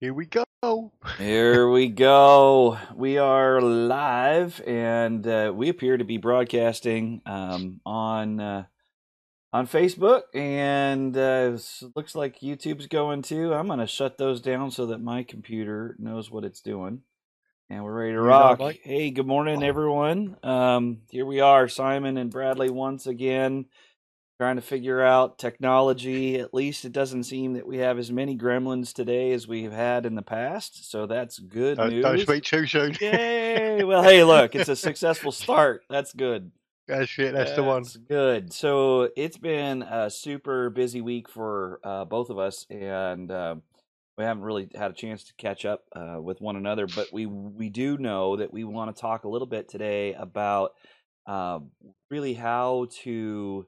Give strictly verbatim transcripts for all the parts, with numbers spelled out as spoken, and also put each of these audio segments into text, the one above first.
Here we go. Here we go. We are live, and uh, we appear to be broadcasting um, on uh, on Facebook, and uh, looks like YouTube's going too. I'm going to shut those down so that my computer knows what it's doing, and we're ready to rock. You know, hey, good morning, everyone. Um, here we are, Simon and Bradley once again, trying to figure out technology. At least it doesn't seem that we have as many gremlins today as we've had in the past, so that's good don't, news. Don't speak too soon. Yay! Well, hey, look, it's a successful start. That's good. That's it. That's, that's the one. Good. So it's been a super busy week for uh, both of us, and uh, we haven't really had a chance to catch up uh, with one another. But we we do know that we want to talk a little bit today about uh, really how to.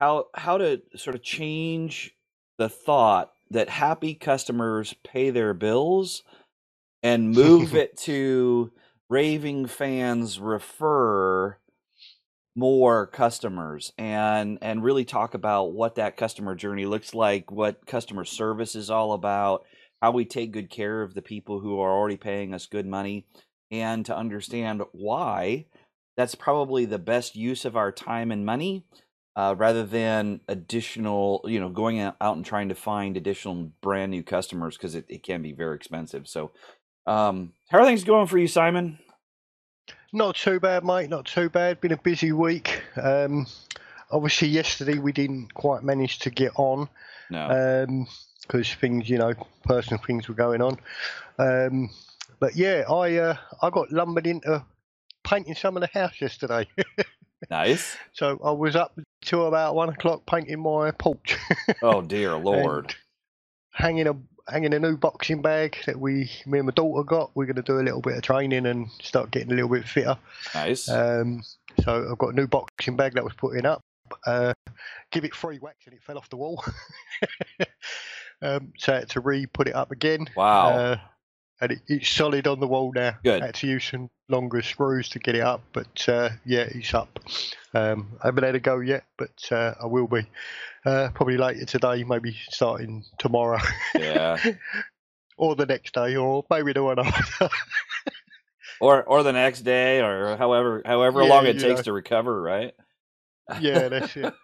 How, how to sort of change the thought that happy customers pay their bills and move it to raving fans refer more customers, and and really talk about what that customer journey looks like, what customer service is all about, how we take good care of the people who are already paying us good money, and to understand why that's probably the best use of our time and money. Uh, rather than additional, you know, going out and trying to find additional brand new customers, because it, it can be very expensive. So um, how are things going for you, Simon? Not too bad, mate. Not too bad. Been a busy week. Um, obviously, yesterday we didn't quite manage to get on. No. Because um, things, you know, personal things were going on. Um, but, yeah, I, uh, I got lumbered into painting some of the house yesterday. Nice. So I was up till about one o'clock painting my porch. Oh dear Lord! Hanging a hanging a new boxing bag that we me and my daughter got. We're going to do a little bit of training and start getting a little bit fitter. Nice. Um, so I've got a new boxing bag that was putting up. Uh, give it three whacks and it fell off the wall. um, so I had to re-put it up again. Wow. Uh, And it, it's solid on the wall now. Good. I had to use some longer screws to get it up, but uh, yeah, it's up. Um, I haven't had a go yet, but uh, I will be. Uh, probably later today, maybe starting tomorrow. Yeah. Or the next day, or maybe the one after. or or the next day, or however however yeah, long it takes know. to recover, right? Yeah, that's it.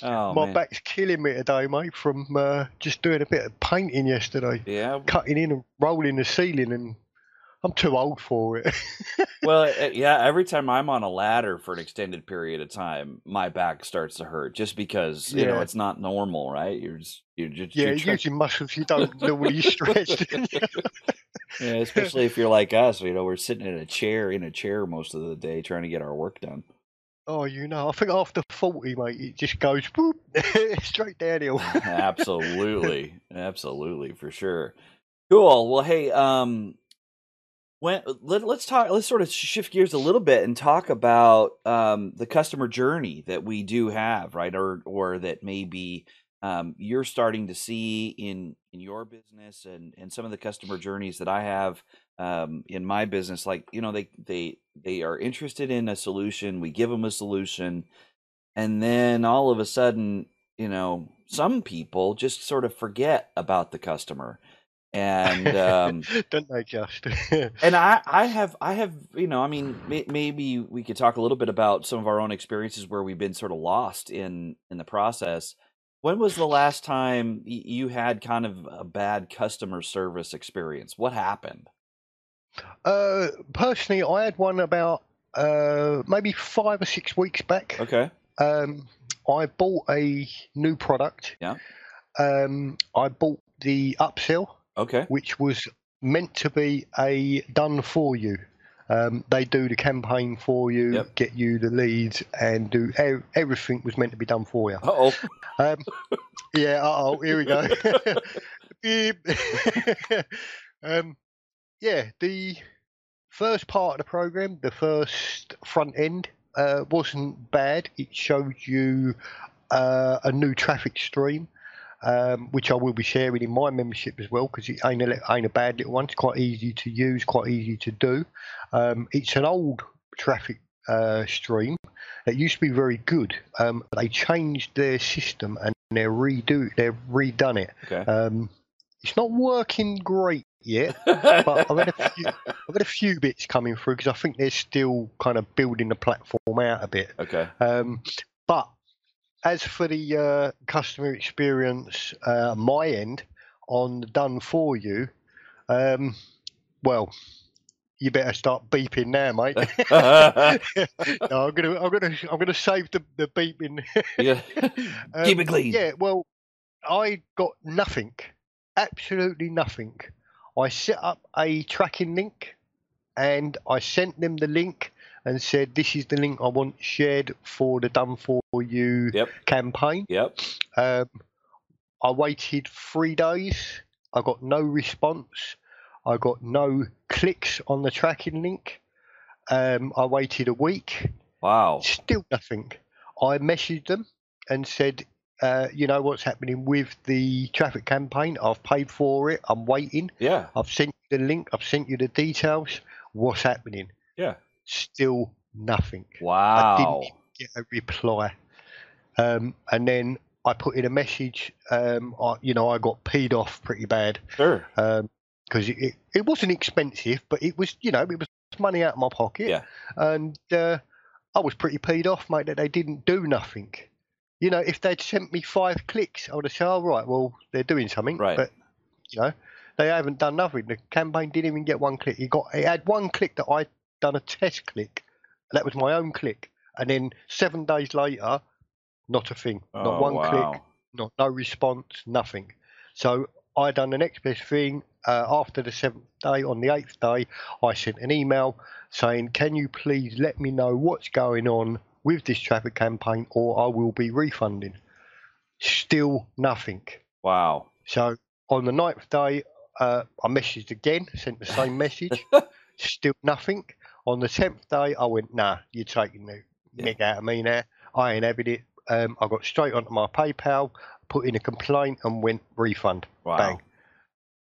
Oh, my man. Back's killing me today, mate, from uh, just doing a bit of painting yesterday. Yeah. Cutting in and rolling the ceiling, and I'm too old for it. Well, yeah, every time I'm on a ladder for an extended period of time, my back starts to hurt just because, you yeah. know, it's not normal, right? You're just, you're just, yeah, you're using muscles you don't normally stretch. Yeah, especially if you're like us, you know, we're sitting in a chair, in a chair most of the day trying to get our work done. Oh, you know, I think after forty, mate, it just goes boop, straight downhill. Absolutely. Absolutely, for sure. Cool. Well, hey, um, when, let, let's talk, let's sort of shift gears a little bit and talk about um, the customer journey that we do have, right? Or, or that maybe um, you're starting to see in, in your business, and, and some of the customer journeys that I have um, in my business. Like, you know, they, they, They are interested in a solution. We give them a solution, and then all of a sudden, you know, some people just sort of forget about the customer, and um, don't they just? And I, I have, I have, you know, I mean, may, maybe we could talk a little bit about some of our own experiences where we've been sort of lost in in the process. When was the last time you had kind of a bad customer service experience? What happened? Uh, personally, I had one about uh, maybe five or six weeks back. Okay. Um, I bought a new product. Yeah. Um, I bought the upsell. Okay. Which was meant to be a done for you. Um, they do the campaign for you, yep. get you the leads, and do ev everything was meant to be done for you. Uh oh. Um, yeah. Uh oh. Here we go. um. Yeah, the first part of the program, the first front end, uh, wasn't bad. It showed you uh, a new traffic stream, um, which I will be sharing in my membership as well, because it ain't a, ain't a bad little one. It's quite easy to use, quite easy to do. Um, it's an old traffic uh, stream that used to be very good. Um, they changed their system, and They're redo. They've redone it. Okay. Um, it's not working great yet, but I've had a few, I've had a few bits coming through because I think they're still kind of building the platform out a bit. Okay. Um, but as for the uh, customer experience, uh, my end on done for you, um, well, you better start beeping now, mate. no, I'm gonna, I'm gonna, I'm gonna save the, the beeping. yeah, um, keep it clean. Yeah, well, I got nothing, absolutely nothing. I set up a tracking link, and I sent them the link and said, "This is the link I want shared for the Done For You yep. campaign." Yep. Um, I waited three days. I got no response. I got no clicks on the tracking link. Um, I waited a week. Wow. Still nothing. I messaged them and said, uh, you know what's happening with the traffic campaign? I've paid for it. I'm waiting. Yeah. I've sent you the link. I've sent you the details. What's happening? Yeah. Still nothing. Wow. I didn't get a reply. Um, and then I put in a message. Um, I, you know, I got peed off pretty bad. Sure. Um, Because it, it wasn't expensive, but it was, you know, it was money out of my pocket. Yeah. And uh, I was pretty peed off, mate, that they didn't do nothing. You know, if they'd sent me five clicks, I would have said, all right, well, they're doing something. Right. But, you know, they haven't done nothing. The campaign didn't even get one click. It, got, it had one click that I'd done a test click. That was my own click. And then seven days later, not a thing. Oh, not one wow. click, not, no response, nothing. So I done the next best thing. Uh, after the seventh day, on the eighth day, I sent an email saying, can you please let me know what's going on with this traffic campaign or I will be refunding? Still nothing. Wow. So on the ninth day, uh, I messaged again, sent the same message, still nothing. On the tenth day, I went, nah, you're taking the yeah. mick out of me now. I ain't having it. Um, I got straight onto my PayPal, put in a complaint and went refund. Wow. Bang.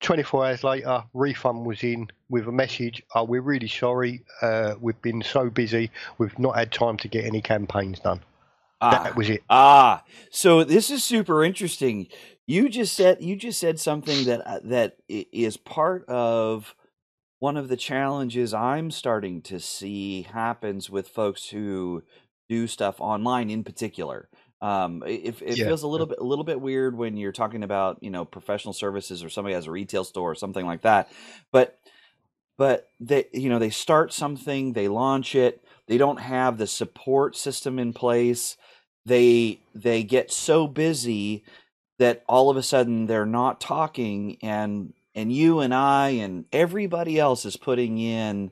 twenty-four hours later, refund was in with a message, oh, we're really sorry. Uh, we've been so busy. We've not had time to get any campaigns done. Ah, that was it. Ah, so this is super interesting. You just said, you just said something that, that is part of one of the challenges I'm starting to see happens with folks who do stuff online in particular. Um, it, it yeah. feels a little bit, a little bit weird when you're talking about, you know, professional services or somebody has a retail store or something like that, but, but they, you know, they start something, they launch it, they don't have the support system in place. They, they get so busy that all of a sudden they're not talking and, and you and I and everybody else is putting in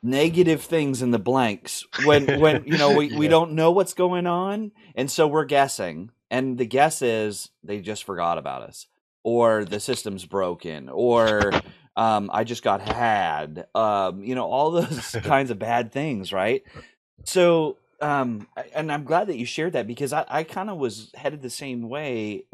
negative things in the blanks when when you know we, yeah. we don't know what's going on, and so we're guessing, and the guess is they just forgot about us, or the system's broken, or um I just got had, um you know, all those kinds of bad things, right? So um and I'm glad that you shared that, because i i kind of was headed the same way.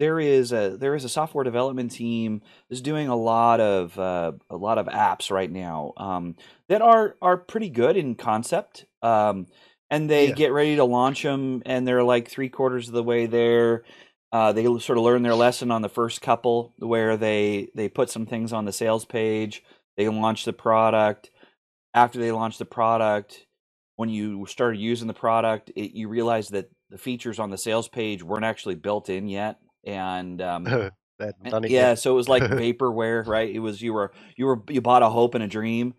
There is a there is a software development team that's doing a lot of uh, a lot of apps right now um, that are are pretty good in concept, um, and they yeah. get ready to launch them, and they're like three quarters of the way there. Uh, they sort of learn their lesson on the first couple, where they they put some things on the sales page. They launch the product. After they launch the product, when you started using the product, it, you realize that the features on the sales page weren't actually built in yet. And, um, and yeah, so it was like vaporware, right? It was, you were, you were, you bought a hope and a dream,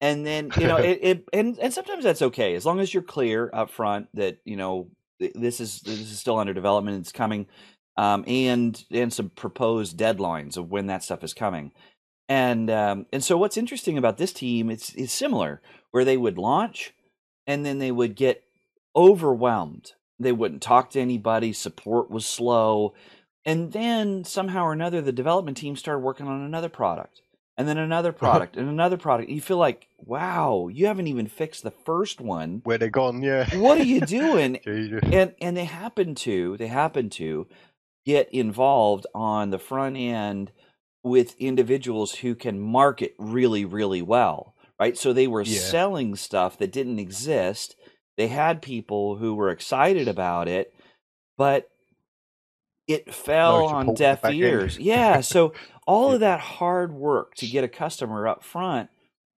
and then, you know, it, it and, and sometimes that's okay. As long as you're clear up front that, you know, this is, this is still under development, it's coming, um, and, and some proposed deadlines of when that stuff is coming. And, um, and so what's interesting about this team, it's, it's similar, where they would launch and then they would get overwhelmed. They wouldn't talk to anybody. Support was slow. And then somehow or another, the development team started working on another product, and then another product, and another product. And you feel like, wow, you haven't even fixed the first one. Where they gone? Yeah. What are you doing? and and they happen to they happen to get involved on the front end with individuals who can market really, really well, right? So they were yeah. selling stuff that didn't exist. They had people who were excited about it, but it fell on deaf ears. Yeah. So all yeah. of that hard work to get a customer up front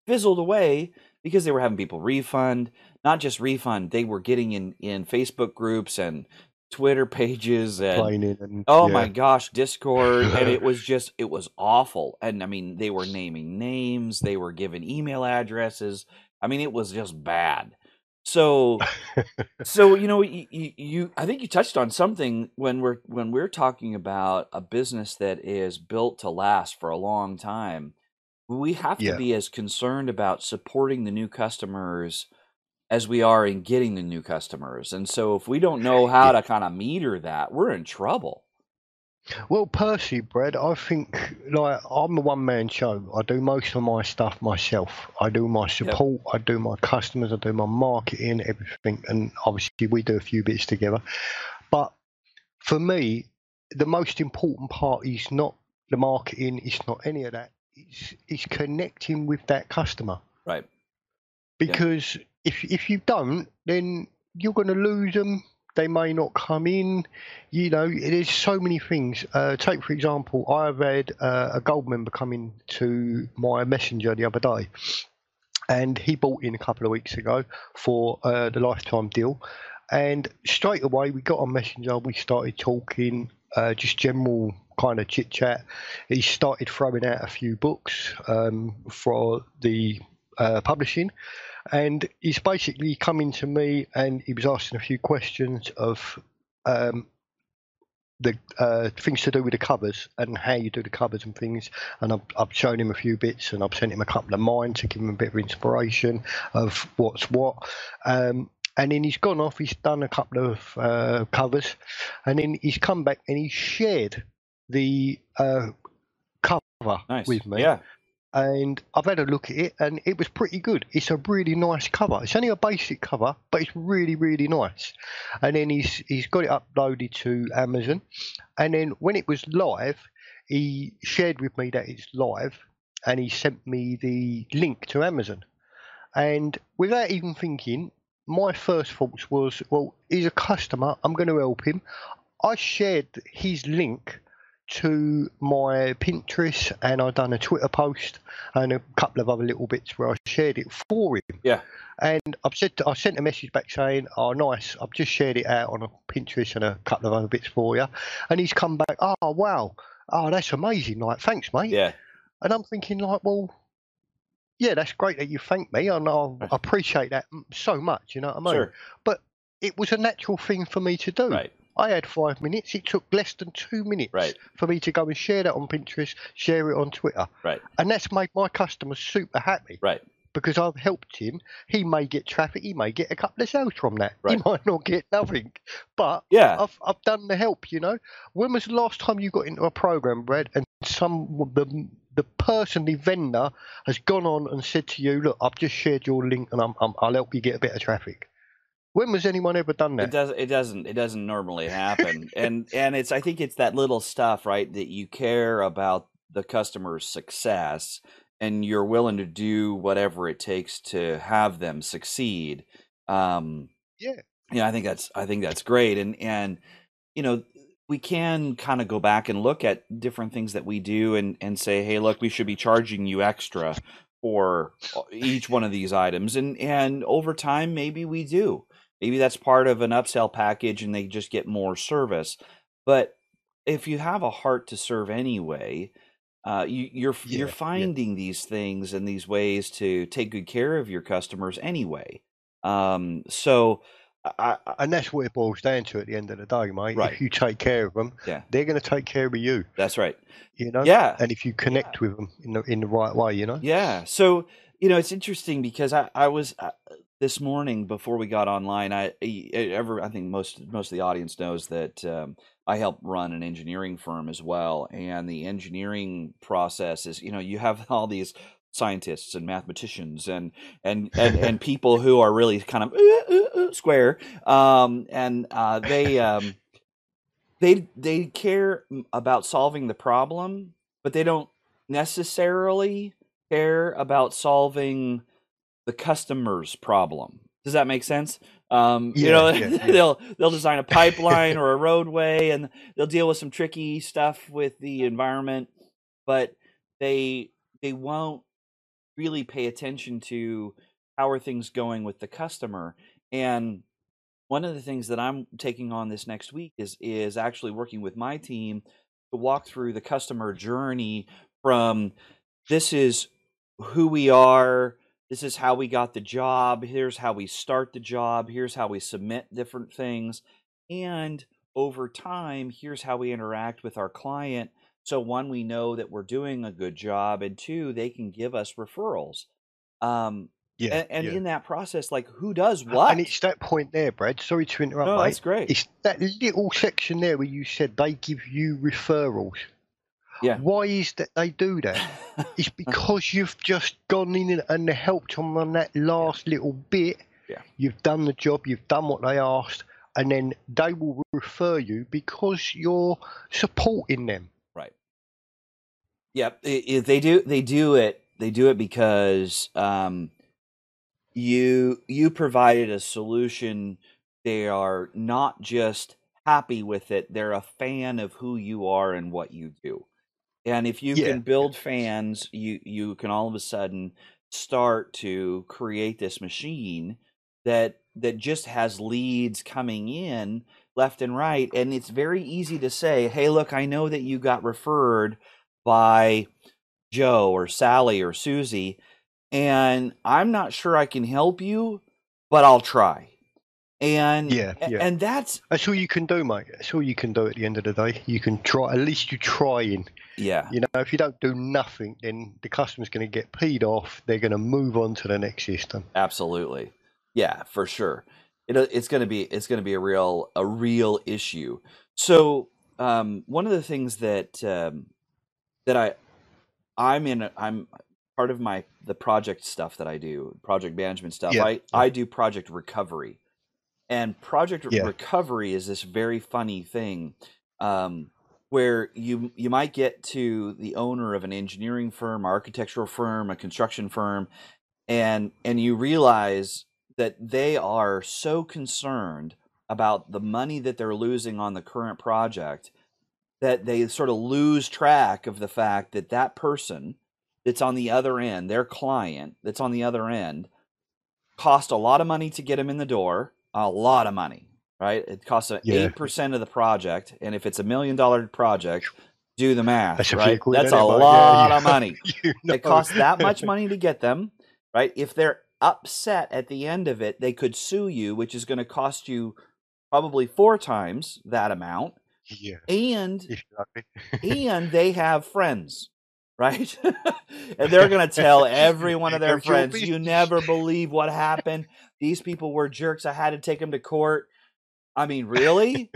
fizzled away because they were having people refund, not just refund. They were getting in, in Facebook groups and Twitter pages and, and oh yeah. my gosh, Discord. And it was just, it was awful. And I mean, they were naming names, they were given email addresses. I mean, it was just bad. So, so, you know, you, you, I think you touched on something when we're, when we're talking about a business that is built to last for a long time, we have to yeah. be as concerned about supporting the new customers as we are in getting the new customers. And so if we don't know how yeah. to kind of meter that, we're in trouble. Well, personally, Brad, I think like I'm a one-man show. I do most of my stuff myself. I do my support, yep. I do my customers, I do my marketing, everything. And obviously we do a few bits together. But for me, the most important part is not the marketing, it's not any of that. It's, it's connecting with that customer. Right. Because yep. if if you don't, then you're going to lose them. They may not come in, you know, there's so many things. Uh, take, for example, I've had uh, a gold member come in to my messenger the other day, and he bought in a couple of weeks ago for uh, the lifetime deal. And straight away, we got on messenger, we started talking, uh, just general kind of chit chat. He started throwing out a few books um, for the uh, publishing. And he's basically coming to me and he was asking a few questions of um, the uh, things to do with the covers and how you do the covers and things. And I've, I've shown him a few bits and I've sent him a couple of mine to give him a bit of inspiration of what's what. Um, and then he's gone off, he's done a couple of uh, covers and then he's come back and he shared the uh, cover nice. With me. Yeah. And I've had a look at it, and it was pretty good. It's a really nice cover. It's only a basic cover, but it's really, really nice. And then he's he's got it uploaded to Amazon. And then when it was live, he shared with me that it's live, and he sent me the link to Amazon. And without even thinking, my first thoughts was, well, he's a customer. I'm going to help him. I shared his link to my Pinterest and I've done a Twitter post and a couple of other little bits where I shared it for him. Yeah. And I've said I sent a message back saying, oh nice, I've just shared it out on a Pinterest and a couple of other bits for you. And he's come back, oh wow, oh that's amazing, like thanks mate. Yeah. And I'm thinking like, well yeah, that's great that you thanked me and I appreciate that so much, you know what I mean? Sure. But it was a natural thing for me to do. Right. I had five minutes. It took less than two minutes right. for me to go and share that on Pinterest, share it on Twitter. Right. And that's made my customers super happy. Right. Because I've helped him. He may get traffic. He may get a couple of sales from that. Right. He might not get nothing. But yeah. I've, I've done the help, you know. When was the last time you got into a program, Brad, and some the, the person, the vendor, has gone on and said to you, look, I've just shared your link and I'm, I'm, I'll help you get a bit of traffic? When was anyone ever done that? It doesn't. It doesn't. It doesn't normally happen, and and it's. I think it's that little stuff, right? That you care about the customer's success, and you're willing to do whatever it takes to have them succeed. Um, yeah. You know, I think that's. I think that's great, and and you know, we can kind of go back and look at different things that we do, and and say, hey, look, we should be charging you extra for each one of these items, and and over time, maybe we do. Maybe that's part of an upsell package and they just get more service. But if you have a heart to serve anyway, uh, you, you're yeah, you're finding yeah. these things and these ways to take good care of your customers anyway. Um, so, I, I, and that's what it boils down to at the end of the day, mate. Right. If you take care of them, yeah. they're going to take care of you. That's right. You know. Yeah. And if you connect yeah. with them in the in the right way, you know. Yeah. So you know, it's interesting because I I was. I, This morning, before we got online, I ever I think most most of the audience knows that um, I help run an engineering firm as well, and the engineering process is, you know, you have all these scientists and mathematicians and and and, and people who are really kind of uh, uh, uh, square, um, and uh, they um, they they care about solving the problem, but they don't necessarily care about solving the customer's problem. Does that make sense? Um, yeah, you know, yeah, yeah. they'll they'll design a pipeline or a roadway, and they'll deal with some tricky stuff with the environment, but they they won't really pay attention to how are things going with the customer. And one of the things that I'm taking on this next week is is actually working with my team to walk through the customer journey from this is who we are, this is how we got the job, here's how we start the job, here's how we submit different things, and over time, here's how we interact with our client. So one, we know that we're doing a good job, and two, they can give us referrals. Um, yeah, and and yeah. in that process, like, who does what? And it's that point there, Brad. Sorry to interrupt, no, mate. That's great. It's that little section there where you said they give you referrals. Yeah. Why is that they do that? It's because you've just gone in and helped them on that last little bit. Yeah. You've done the job. You've done what they asked. And then they will refer you because you're supporting them. Right. Yeah, it, it, they do. They do it. They do it because um, you you provided a solution. They are not just happy with it. They're a fan of who you are and what you do. And if you yeah. can build fans, you, you can all of a sudden start to create this machine that that just has leads coming in left and right. And it's very easy to say, hey, look, I know that you got referred by Joe or Sally or Susie, and I'm not sure I can help you, but I'll try. And yeah, yeah, and that's that's all you can do, mate. That's all you can do at the end of the day. You can try. At least you're trying. Yeah. You know, if you don't do nothing, then the customer's going to get peed off. They're going to move on to the next system. Absolutely. Yeah, for sure. It, it's going to be it's going to be a real a real issue. So um, one of the things that um, that I I'm in I'm part of my the project stuff that I do, project management stuff. Yeah. I I do project recovery. And project yeah. recovery is this very funny thing um, where you you might get to the owner of an engineering firm, architectural firm, a construction firm, and and you realize that they are so concerned about the money that they're losing on the current project that they sort of lose track of the fact that that person that's on the other end, their client that's on the other end, cost a lot of money to get them in the door. A lot of money, right? It costs yeah. eight percent of the project. And if it's a million dollar project, do the math, That's right? That's a lot yeah, of money. You know. It costs that much money to get them, right? If they're upset at the end of it, they could sue you, which is going to cost you probably four times that amount. Yeah. And, and they have friends, right? And they're going to tell every one of their friends, you never believe what happened. These people were jerks. I had to take them to court. I mean, really?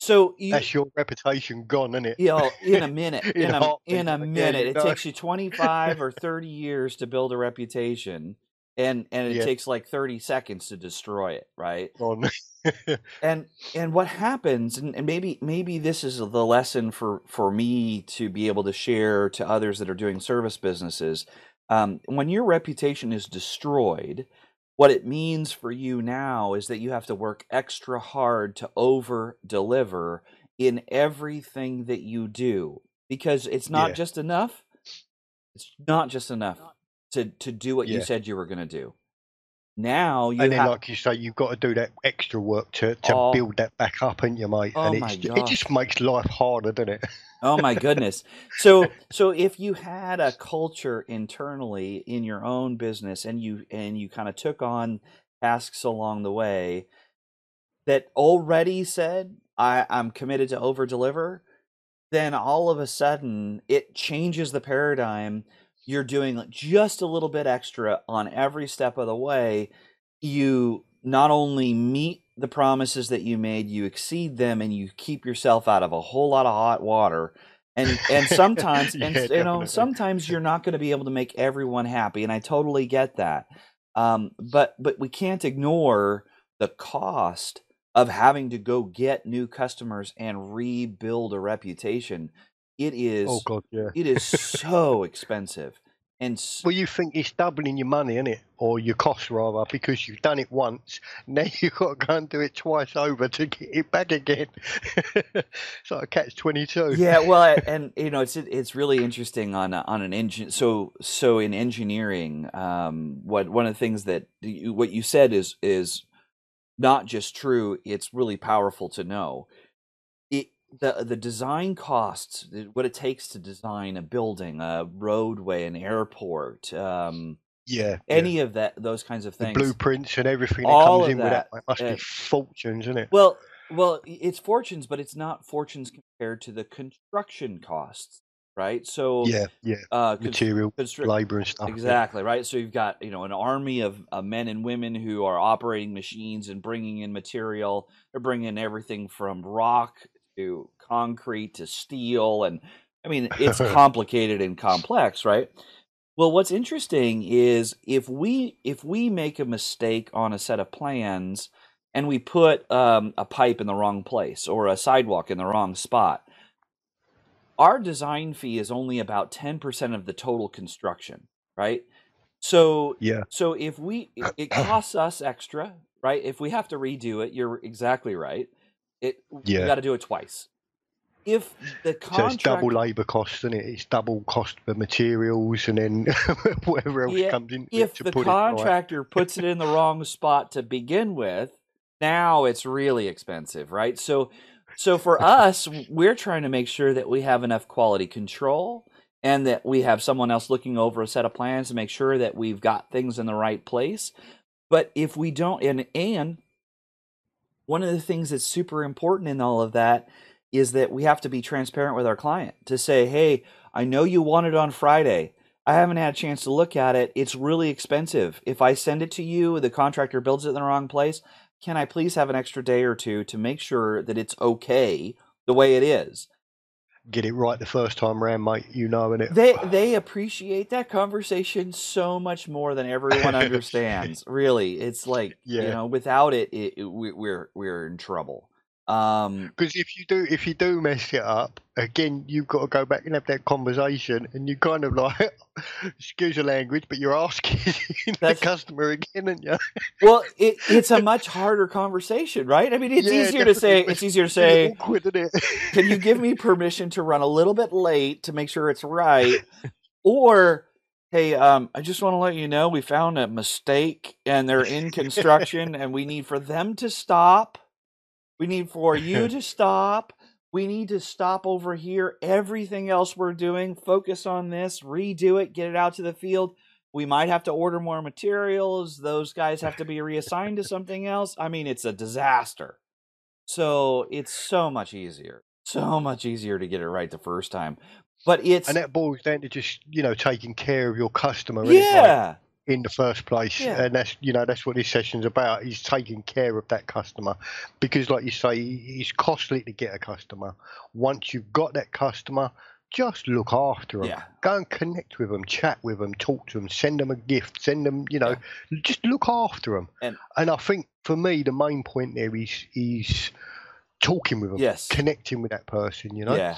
So you, that's your reputation gone, isn't it? You know, in a minute, in, in a, in a minute, it takes you twenty-five or thirty years to build a reputation, and and it yeah. takes like thirty seconds to destroy it, right? Oh, no. and and what happens? And, and maybe maybe this is the lesson for for me to be able to share to others that are doing service businesses. Um, when your reputation is destroyed. What it means for you now is that you have to work extra hard to over deliver in everything that you do, because it's not yeah. just enough. It's not just enough to, to do what yeah. you said you were going to do. Now you and then, have, like you say, you've got to do that extra work to, to oh, build that back up, ain't you, mate? Oh and it's, it just makes life harder, doesn't it? Oh my goodness! So, so if you had a culture internally in your own business, and you and you kind of took on tasks along the way that already said, I, "I'm committed to over deliver," then all of a sudden it changes the paradigm. You're doing just a little bit extra on every step of the way. You not only meet the promises that you made, you exceed them, and you keep yourself out of a whole lot of hot water. And and sometimes, yeah, and, you definitely. know, sometimes you're not going to be able to make everyone happy, and I totally get that. Um, but but we can't ignore the cost of having to go get new customers and rebuild a reputation. It is, oh God, yeah. it is so expensive. And well, you think it's doubling your money, isn't it? Or your cost, rather, because you've done it once. Now you've got to go and do it twice over to get it back again. It's like a catch twenty-two. Yeah, well, and you know, it's it's really interesting on on an engine. So so in engineering, um, what one of the things that you, what you said is is not just true. It's really powerful to know. The, the design costs, what it takes to design a building, a roadway, an airport, um, yeah, any yeah. of that, those kinds of things, the blueprints and everything that all comes in that, with that, it must it, be fortunes, isn't it? Well, well, it's fortunes, but it's not fortunes compared to the construction costs, right? So yeah, yeah, uh, material, labor, and stuff. Exactly, yeah. Right. So you've got you know an army of uh, men and women who are operating machines and bringing in material. They're bringing in everything from rock to concrete to steel, and I mean it's complicated and complex, right? Well, what's interesting is if we if we make a mistake on a set of plans and we put um, a pipe in the wrong place or a sidewalk in the wrong spot, our design fee is only about ten percent of the total construction, right? So yeah. So if we it, it costs us extra, right? If we have to redo it, you're exactly right. It, yeah. You got to do it twice. If the contract, so it's double labor costs, isn't it? It's double cost for materials and then whatever else yeah, comes in. If to the put contractor it, right? puts it in the wrong spot to begin with, now it's really expensive, right? So, so for us, we're trying to make sure that we have enough quality control and that we have someone else looking over a set of plans to make sure that we've got things in the right place. But if we don't, and and one of the things that's super important in all of that is that we have to be transparent with our client to say, hey, I know you want it on Friday. I haven't had a chance to look at it. It's really expensive. If I send it to you, the contractor builds it in the wrong place. Can I please have an extra day or two to make sure that it's okay the way it is? Get it right the first time around, mate. You know, and it they they appreciate that conversation so much more than everyone understands. Really, it's like yeah. you know, without it, it, it we, we're we're in trouble. Um, because if you do if you do mess it up again, you've got to go back and have that conversation, and you kind of like excuse your language, but you're asking the customer again, aren't you? Well, it, it's a much harder conversation, right? I mean, it's yeah, easier to say. It's easier to say. Awkward, isn't it? Can you give me permission to run a little bit late to make sure it's right? Or hey, um, I just want to let you know we found a mistake, and they're in construction, and we need for them to stop. We need for you to stop. We need to stop over here. Everything else we're doing, focus on this, redo it, get it out to the field. We might have to order more materials. Those guys have to be reassigned to something else. I mean, it's a disaster. So it's so much easier, so much easier to get it right the first time. But it's and that boils down to just you know taking care of your customer. Yeah. In the first place, yeah. and that's you know that's what this session's about, is taking care of that customer, because like you say, it's costly to get a customer. Once you've got that customer, just look after them. Yeah. Go and connect with them, chat with them, talk to them, send them a gift, send them you know yeah. just look after them. And, and I think for me the main point there is is talking with them, yes. connecting with that person. You know. Yeah.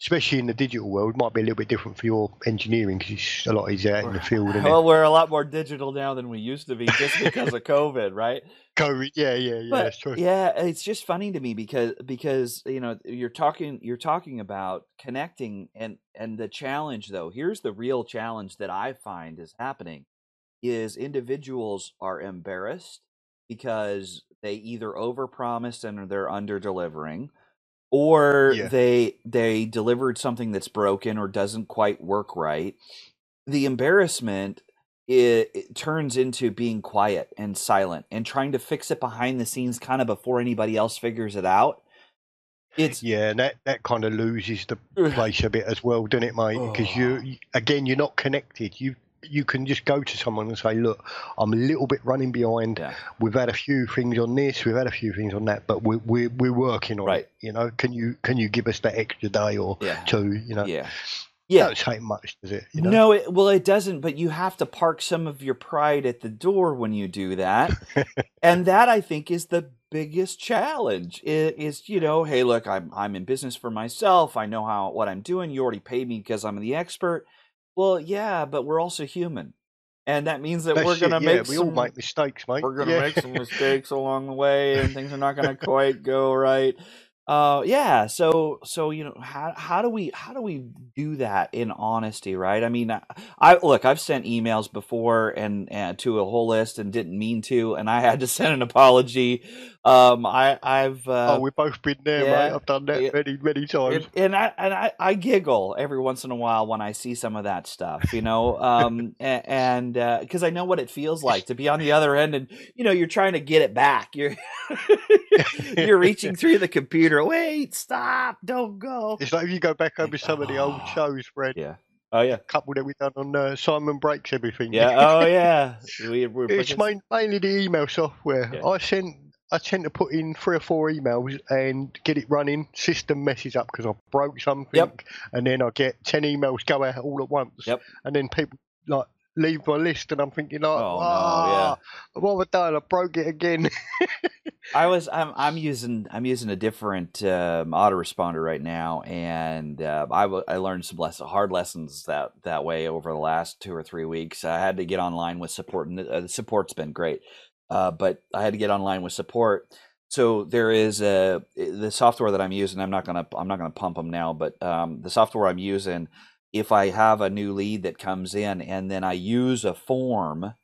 Especially in the digital world, might be a little bit different for your engineering because it's a lot easier out in the field. Isn't well, it? We're a lot more digital now than we used to be just because of COVID, right? COVID, yeah, yeah, yeah, but, that's true. Yeah, it's just funny to me because because you know you're talking you're talking about connecting and and the challenge though. Here's the real challenge that I find is happening is individuals are embarrassed because they either overpromised and they're under-delivering. Or yeah. they they delivered something that's broken or doesn't quite work right. The embarrassment it, it turns into being quiet and silent and trying to fix it behind the scenes, kind of before anybody else figures it out. It's yeah, and that that kind of loses the place a bit as well, doesn't it, mate? Because oh. you again, you're not connected. You. You can just go to someone and say, look, I'm a little bit running behind. Yeah. We've had a few things on this. We've had a few things on that, but we're, we're, we're working on right. it. You know, can you, can you give us that extra day or yeah. two, you know, yeah. yeah. Don't take much, does it? You know? No, it, well, it doesn't, but you have to park some of your pride at the door when you do that. And that I think is the biggest challenge. It is, you know, hey, look, I'm, I'm in business for myself. I know how, what I'm doing. You already paid me because I'm the expert. Well, yeah, but we're also human. And that means that That's we're going to yeah, make we some... we all make mistakes, mate. We're going to yeah. make some mistakes along the way, and things are not going to quite go right. Uh, yeah, so, so you know, how how do we how do we do that in honesty, right? I mean, I, I look, I've sent emails before and, and to a whole list and didn't mean to, and I had to send an apology. Um, I I've uh, oh, we've both been there, yeah, mate. I've done that it, many many times, it, and I and I, I giggle every once in a while when I see some of that stuff, you know, um, and because uh, I know what it feels like to be on the other end, and you know, you're trying to get it back. You're you're reaching through the computer. Wait, stop, don't go. It's like if you go back over some of the old shows, Fred. Yeah. Oh, yeah. A couple that we done on uh, Simon Breaks Everything. Yeah. Oh, yeah. We, we're it's main, mainly the email software. Yeah. I sent, I tend to put in three or four emails and get it running. System messes up because I broke something. Yep. And then I get ten emails go out all at once. Yep. And then people like leave my list, and I'm thinking, like, oh, ah, no, yeah. what have I done? I broke it again. I was, I'm, I'm using, I'm using a different um, autoresponder right now, and uh, I, w I learned some less hard lessons that that way over the last two or three weeks. I had to get online with support, and uh, the support's been great, uh, but I had to get online with support. So there is a the software that I'm using. I'm not gonna, I'm not gonna pump them now, but um, the software I'm using. If I have a new lead that comes in, and then I use a form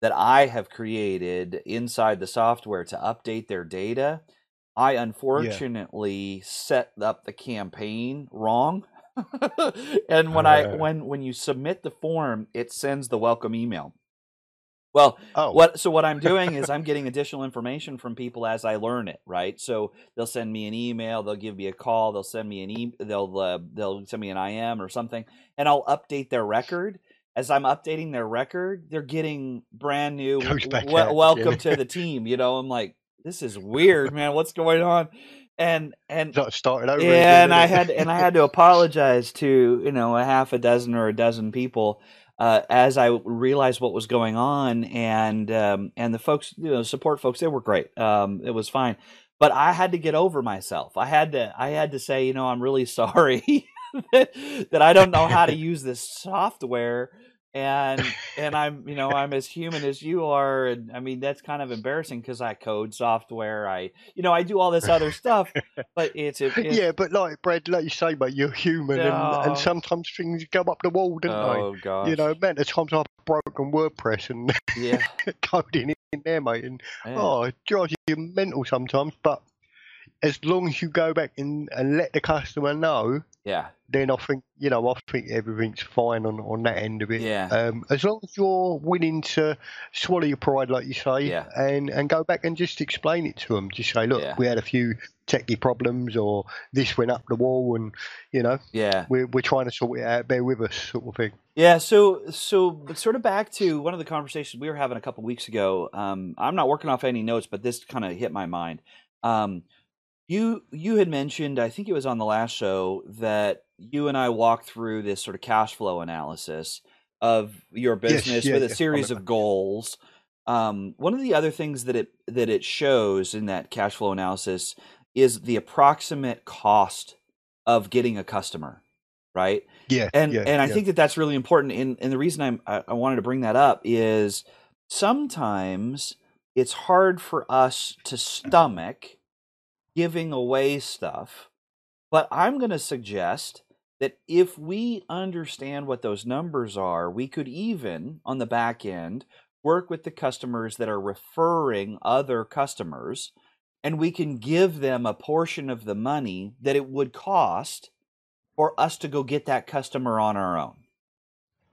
that I have created inside the software to update their data, I unfortunately yeah. set up the campaign wrong. And when uh, I when when you submit the form, it sends the welcome email. Well, oh. what so what I'm doing is I'm getting additional information from people as I learn it, right? So they'll send me an email, they'll give me a call, they'll send me an e they'll uh, they'll send me an I M or something, and I'll update their record. As I'm updating their record, they're getting brand new w welcome to the team. You know, I'm like, this is weird, man. What's going on? And and started over yeah, again, and I had and I had to apologize to you know a half a dozen or a dozen people. Uh, as I realized what was going on, and um, and the folks, you know, support folks, they were great. Um, it was fine, but I had to get over myself. I had to, I had to say, you know, I'm really sorry that, that I don't know how to use this software, and and I'm, you know, I'm as human as you are, and I mean that's kind of embarrassing because I code software, I, you know, I do all this other stuff, but it's, it's yeah, but like Brad, like you say, mate, you're human, no. and, and sometimes things go up the wall, don't oh, they? Oh god, you know, man, the times I've broken WordPress and yeah, coding in there, mate, and yeah. oh, it drives you mental sometimes, but as long as you go back and, and let the customer know, yeah, then I think you know I think everything's fine on on that end of it. Yeah. Um, as long as you're willing to swallow your pride, like you say, yeah. and and go back and just explain it to them. Just say, look, yeah. we had a few techie problems, or this went up the wall, and you know, yeah, we're we're trying to sort it out. Bear with us, sort of thing. Yeah. So so, but sort of back to one of the conversations we were having a couple of weeks ago. Um, I'm not working off any notes, but this kind of hit my mind. Um. You you had mentioned, I think it was on the last show, that you and I walked through this sort of cash flow analysis of your business yes, yeah, with a yeah, series of goals. Um, one of the other things that it that it shows in that cash flow analysis is the approximate cost of getting a customer, right? Yeah, and yeah, and I yeah. think that that's really important. And and the reason I'm I, I wanted to bring that up is sometimes it's hard for us to stomach giving away stuff, but I'm going to suggest that if we understand what those numbers are, we could even on the back end work with the customers that are referring other customers, and we can give them a portion of the money that it would cost for us to go get that customer on our own.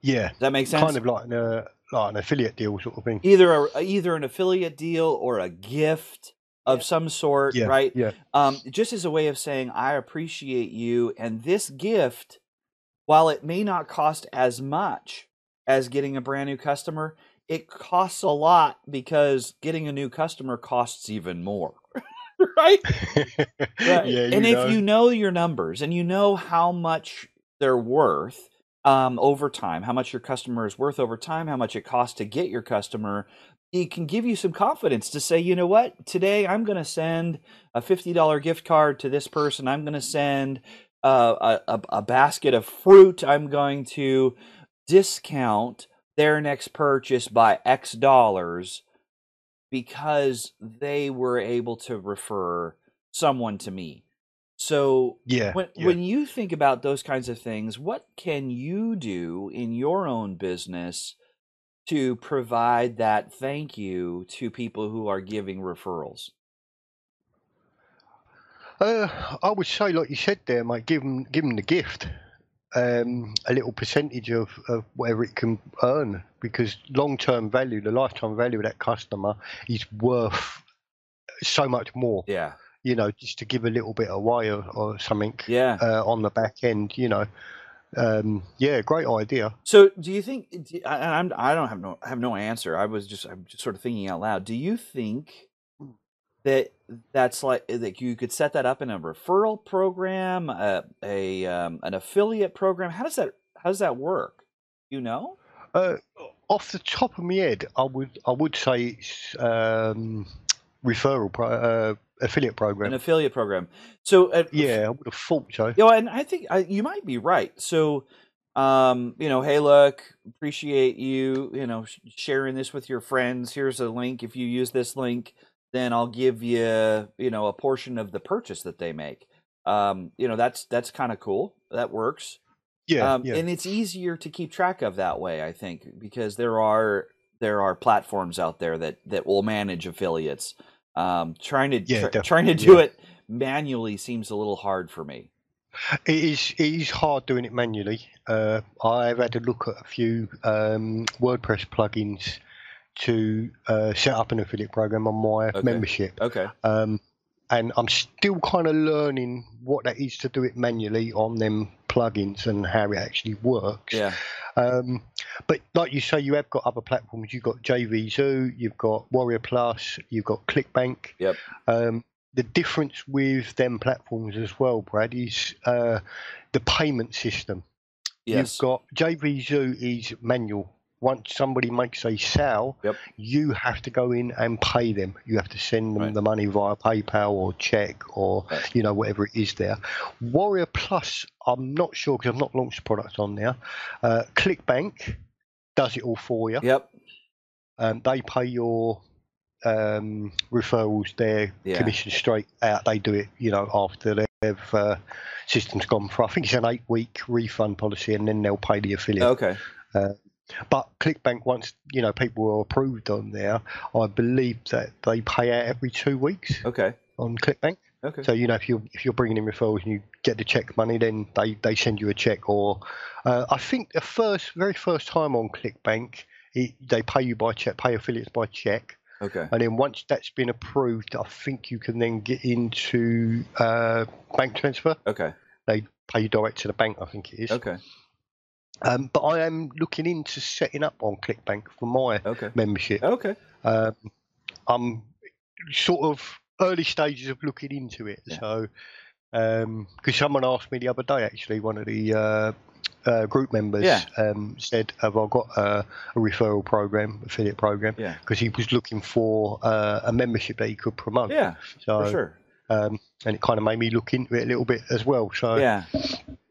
Yeah, does that make sense? Kind of like an, uh, like an affiliate deal sort of thing. Either a, either an affiliate deal or a gift of some sort, yeah, right? Yeah. Um, just as a way of saying, I appreciate you, and this gift, while it may not cost as much as getting a brand new customer, it costs a lot because getting a new customer costs even more, right? right. Yeah, and know. if you know your numbers and you know how much they're worth um, over time, how much your customer is worth over time, how much it costs to get your customer, it can give you some confidence to say, you know what, today I'm going to send a fifty dollar gift card to this person. I'm going to send uh, a, a basket of fruit. I'm going to discount their next purchase by X dollars because they were able to refer someone to me. So yeah, when, yeah. when you think about those kinds of things, what can you do in your own business to provide that thank you to people who are giving referrals? Uh, I would say, like you said there, mate, give them, give them the gift, um, a little percentage of, of whatever it can earn, because long-term value, the lifetime value of that customer is worth so much more. Yeah. You know, just to give a little bit away or, or something yeah. uh, on the back end, you know. Um, yeah, great idea. So do you think, I, I'm, I don't have no, I have no answer. I was just, I'm just sort of thinking out loud. Do you think that that's like, that you could set that up in a referral program, a, a um, an affiliate program? How does that, how does that work? You know? Uh, off the top of my head, I would, I would say it's, um, referral, pro, uh, affiliate program. An affiliate program. So uh, yeah, I would have thought so. Yeah, you know, and I think I, you might be right. So, um, you know, hey, look, appreciate you, you know, sh sharing this with your friends. Here's a link. If you use this link, then I'll give you, you know, a portion of the purchase that they make. Um, you know, that's that's kind of cool. That works. Yeah, um, yeah. And it's easier to keep track of that way, I think, because there are there are platforms out there that that will manage affiliates. Um, trying to yeah, tr trying to do yeah. it manually seems a little hard for me. It is it is hard doing it manually. Uh, I've had a look at a few um, WordPress plugins to uh, set up an affiliate program on my okay. membership. Okay. Um, and I'm still kind of learning what that is to do it manually on them plugins and how it actually works. Yeah. Um, but like you say, you have got other platforms. You've got J V Zoo, you've got Warrior Plus, you've got ClickBank. Yep. Um, the difference with them platforms as well, Brad, is uh, the payment system. Yes. You've got J V Zoo is manual. Once somebody makes a sale, yep. you have to go in and pay them. You have to send them right. the money via PayPal or check or, right. you know, whatever it is there. Warrior Plus, I'm not sure because I've not launched a product on there. Uh, ClickBank does it all for you. Yep. Um, they pay your um, referrals, their yeah. commission straight out. They do it, you know, after they've uh, system's gone for. I think it's an eight-week refund policy, and then they'll pay the affiliate. Okay. Uh, But ClickBank, once you know people are approved on there, I believe that they pay out every two weeks. Okay. On ClickBank. Okay. So you know if you're if you're bringing in referrals and you get the check money, then they they send you a check. Or uh, I think the first very first time on ClickBank, it, they pay you by check, pay affiliates by check. Okay. And then once that's been approved, I think you can then get into uh, bank transfer. Okay. They pay you direct to the bank. I think it is. Okay. Um, but I am looking into setting up on ClickBank for my okay. membership. Okay. Um, I'm sort of early stages of looking into it. Yeah. So, because um, someone asked me the other day, actually, one of the uh, uh, group members yeah. um, said, have I got a, a referral program, affiliate program? Yeah. Because he was looking for uh, a membership that he could promote. Yeah, so, for sure. Um, and it kind of made me look into it a little bit as well. So yeah,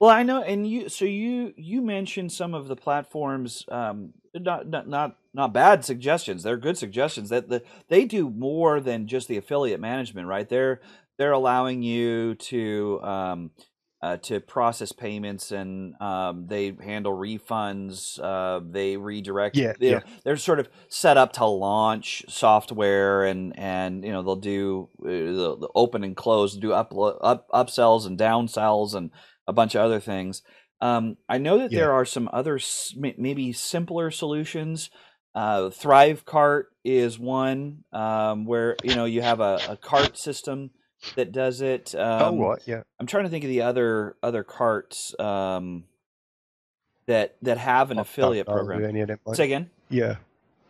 well, I know, and you. So you you mentioned some of the platforms. Um, not not not not bad suggestions. They're good suggestions. That the they do more than just the affiliate management, right? They're they're allowing you to um, uh, to process payments, and um, they handle refunds. Uh, they redirect. Yeah, they, yeah. They're sort of set up to launch software, and and you know they'll do uh, they'll, they'll open and close, do up up upsells and downsells, and a bunch of other things. Um, I know that yeah. there are some other maybe simpler solutions. Uh, ThriveCart is one um, where you know you have a, a cart system that does it. Um, oh right, yeah. I'm trying to think of the other other carts um, that that have an I affiliate program. Any of them, Say again. Yeah,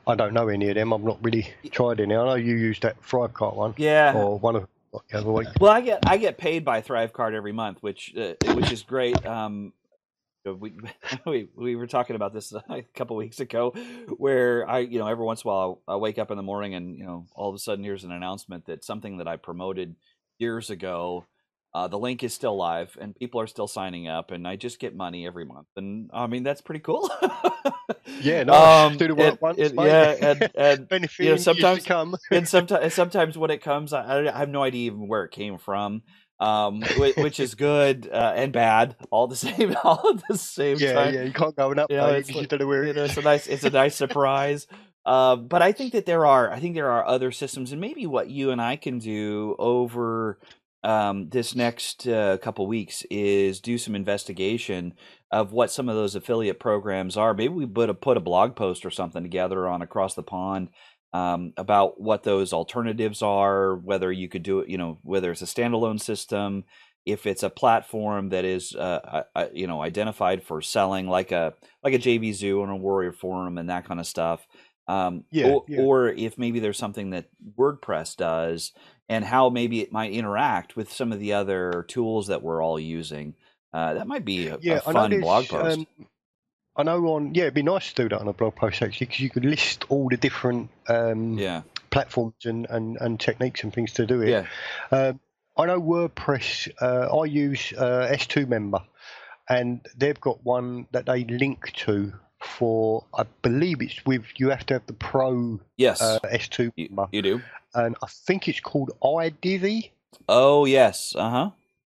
I don't know any of them. I've not really tried any. I know you used that ThriveCart one. Yeah, or one of. Well, I get I get paid by ThriveCart every month, which uh, which is great. Um, we, we we were talking about this a couple weeks ago, where I you know every once in a while I wake up in the morning and you know all of a sudden here's an announcement that something that I promoted years ago Uh, the link is still live and people are still signing up, and I just get money every month. And I mean, that's pretty cool. Yeah, no, um, do the work and, once, it, mate. Yeah, and, and, and you know, sometimes, come. and sometimes, sometimes when it comes, I, I have no idea even where it came from, um, which is good uh, and bad all the same, all at the same yeah, time. Yeah, you can't go up, you know, it's, you don't know where it is. You know, it's a nice, it's a nice surprise. Uh, but I think that there are, I think there are other systems, and maybe what you and I can do over um this next uh, couple weeks is do some investigation of what some of those affiliate programs are. Maybe we put a put a blog post or something together on Across the Pond um about what those alternatives are, whether you could do it, you know, whether it's a standalone system, if it's a platform that is uh, uh you know, identified for selling, like a like a J V Zoo and a Warrior Forum and that kind of stuff. Um, yeah, or, yeah. or if maybe there's something that WordPress does, and how maybe it might interact with some of the other tools that we're all using. Uh, that might be a, yeah, a fun blog post. Um, I know on, yeah, it'd be nice to do that on a blog post actually, because you could list all the different um, yeah. platforms and, and, and techniques and things to do it. Yeah. Um, I know WordPress, uh, I use uh, S two Member, and they've got one that they link to. For I believe it's with you have to have the pro yes uh, S two you, you do, and I think it's called iDivi. Oh yes, uh huh.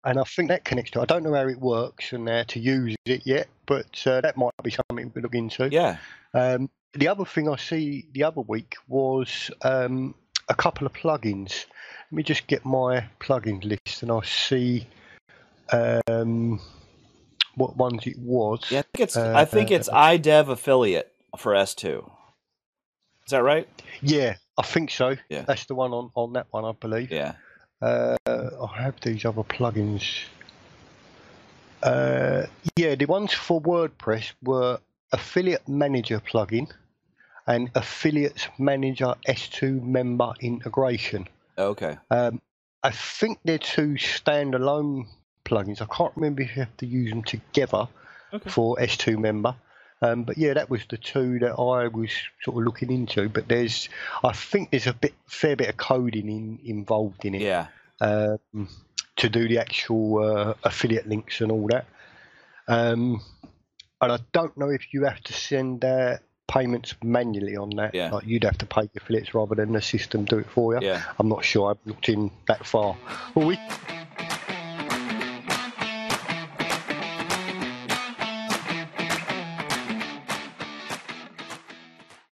And I think that connects to. I don't know how it works and how to use it yet, but uh, that might be something we look into. Yeah. Um, the other thing I see the other week was um, a couple of plugins. Let me just get my plugin list, and I see. Um, What ones it was? Yeah, I think it's uh, I think it's iDev Affiliate for S two. Is that right? Yeah, I think so. Yeah, that's the one on on that one, I believe. Yeah. Uh, I have these other plugins. Uh, yeah, the ones for WordPress were Affiliate Manager plugin and Affiliates Manager S two Member integration. Okay. Um, I think they're two standalone plugins. I can't remember if you have to use them together okay. for S two Member, um, but yeah, that was the two that I was sort of looking into. But there's, I think there's a bit, fair bit of coding in, involved in it. Yeah. Um, to do the actual uh, affiliate links and all that, um, and I don't know if you have to send uh, payments manually on that. Yeah. Like you'd have to pay the affiliates rather than the system do it for you. Yeah. I'm not sure. I've looked in that far. Well, we.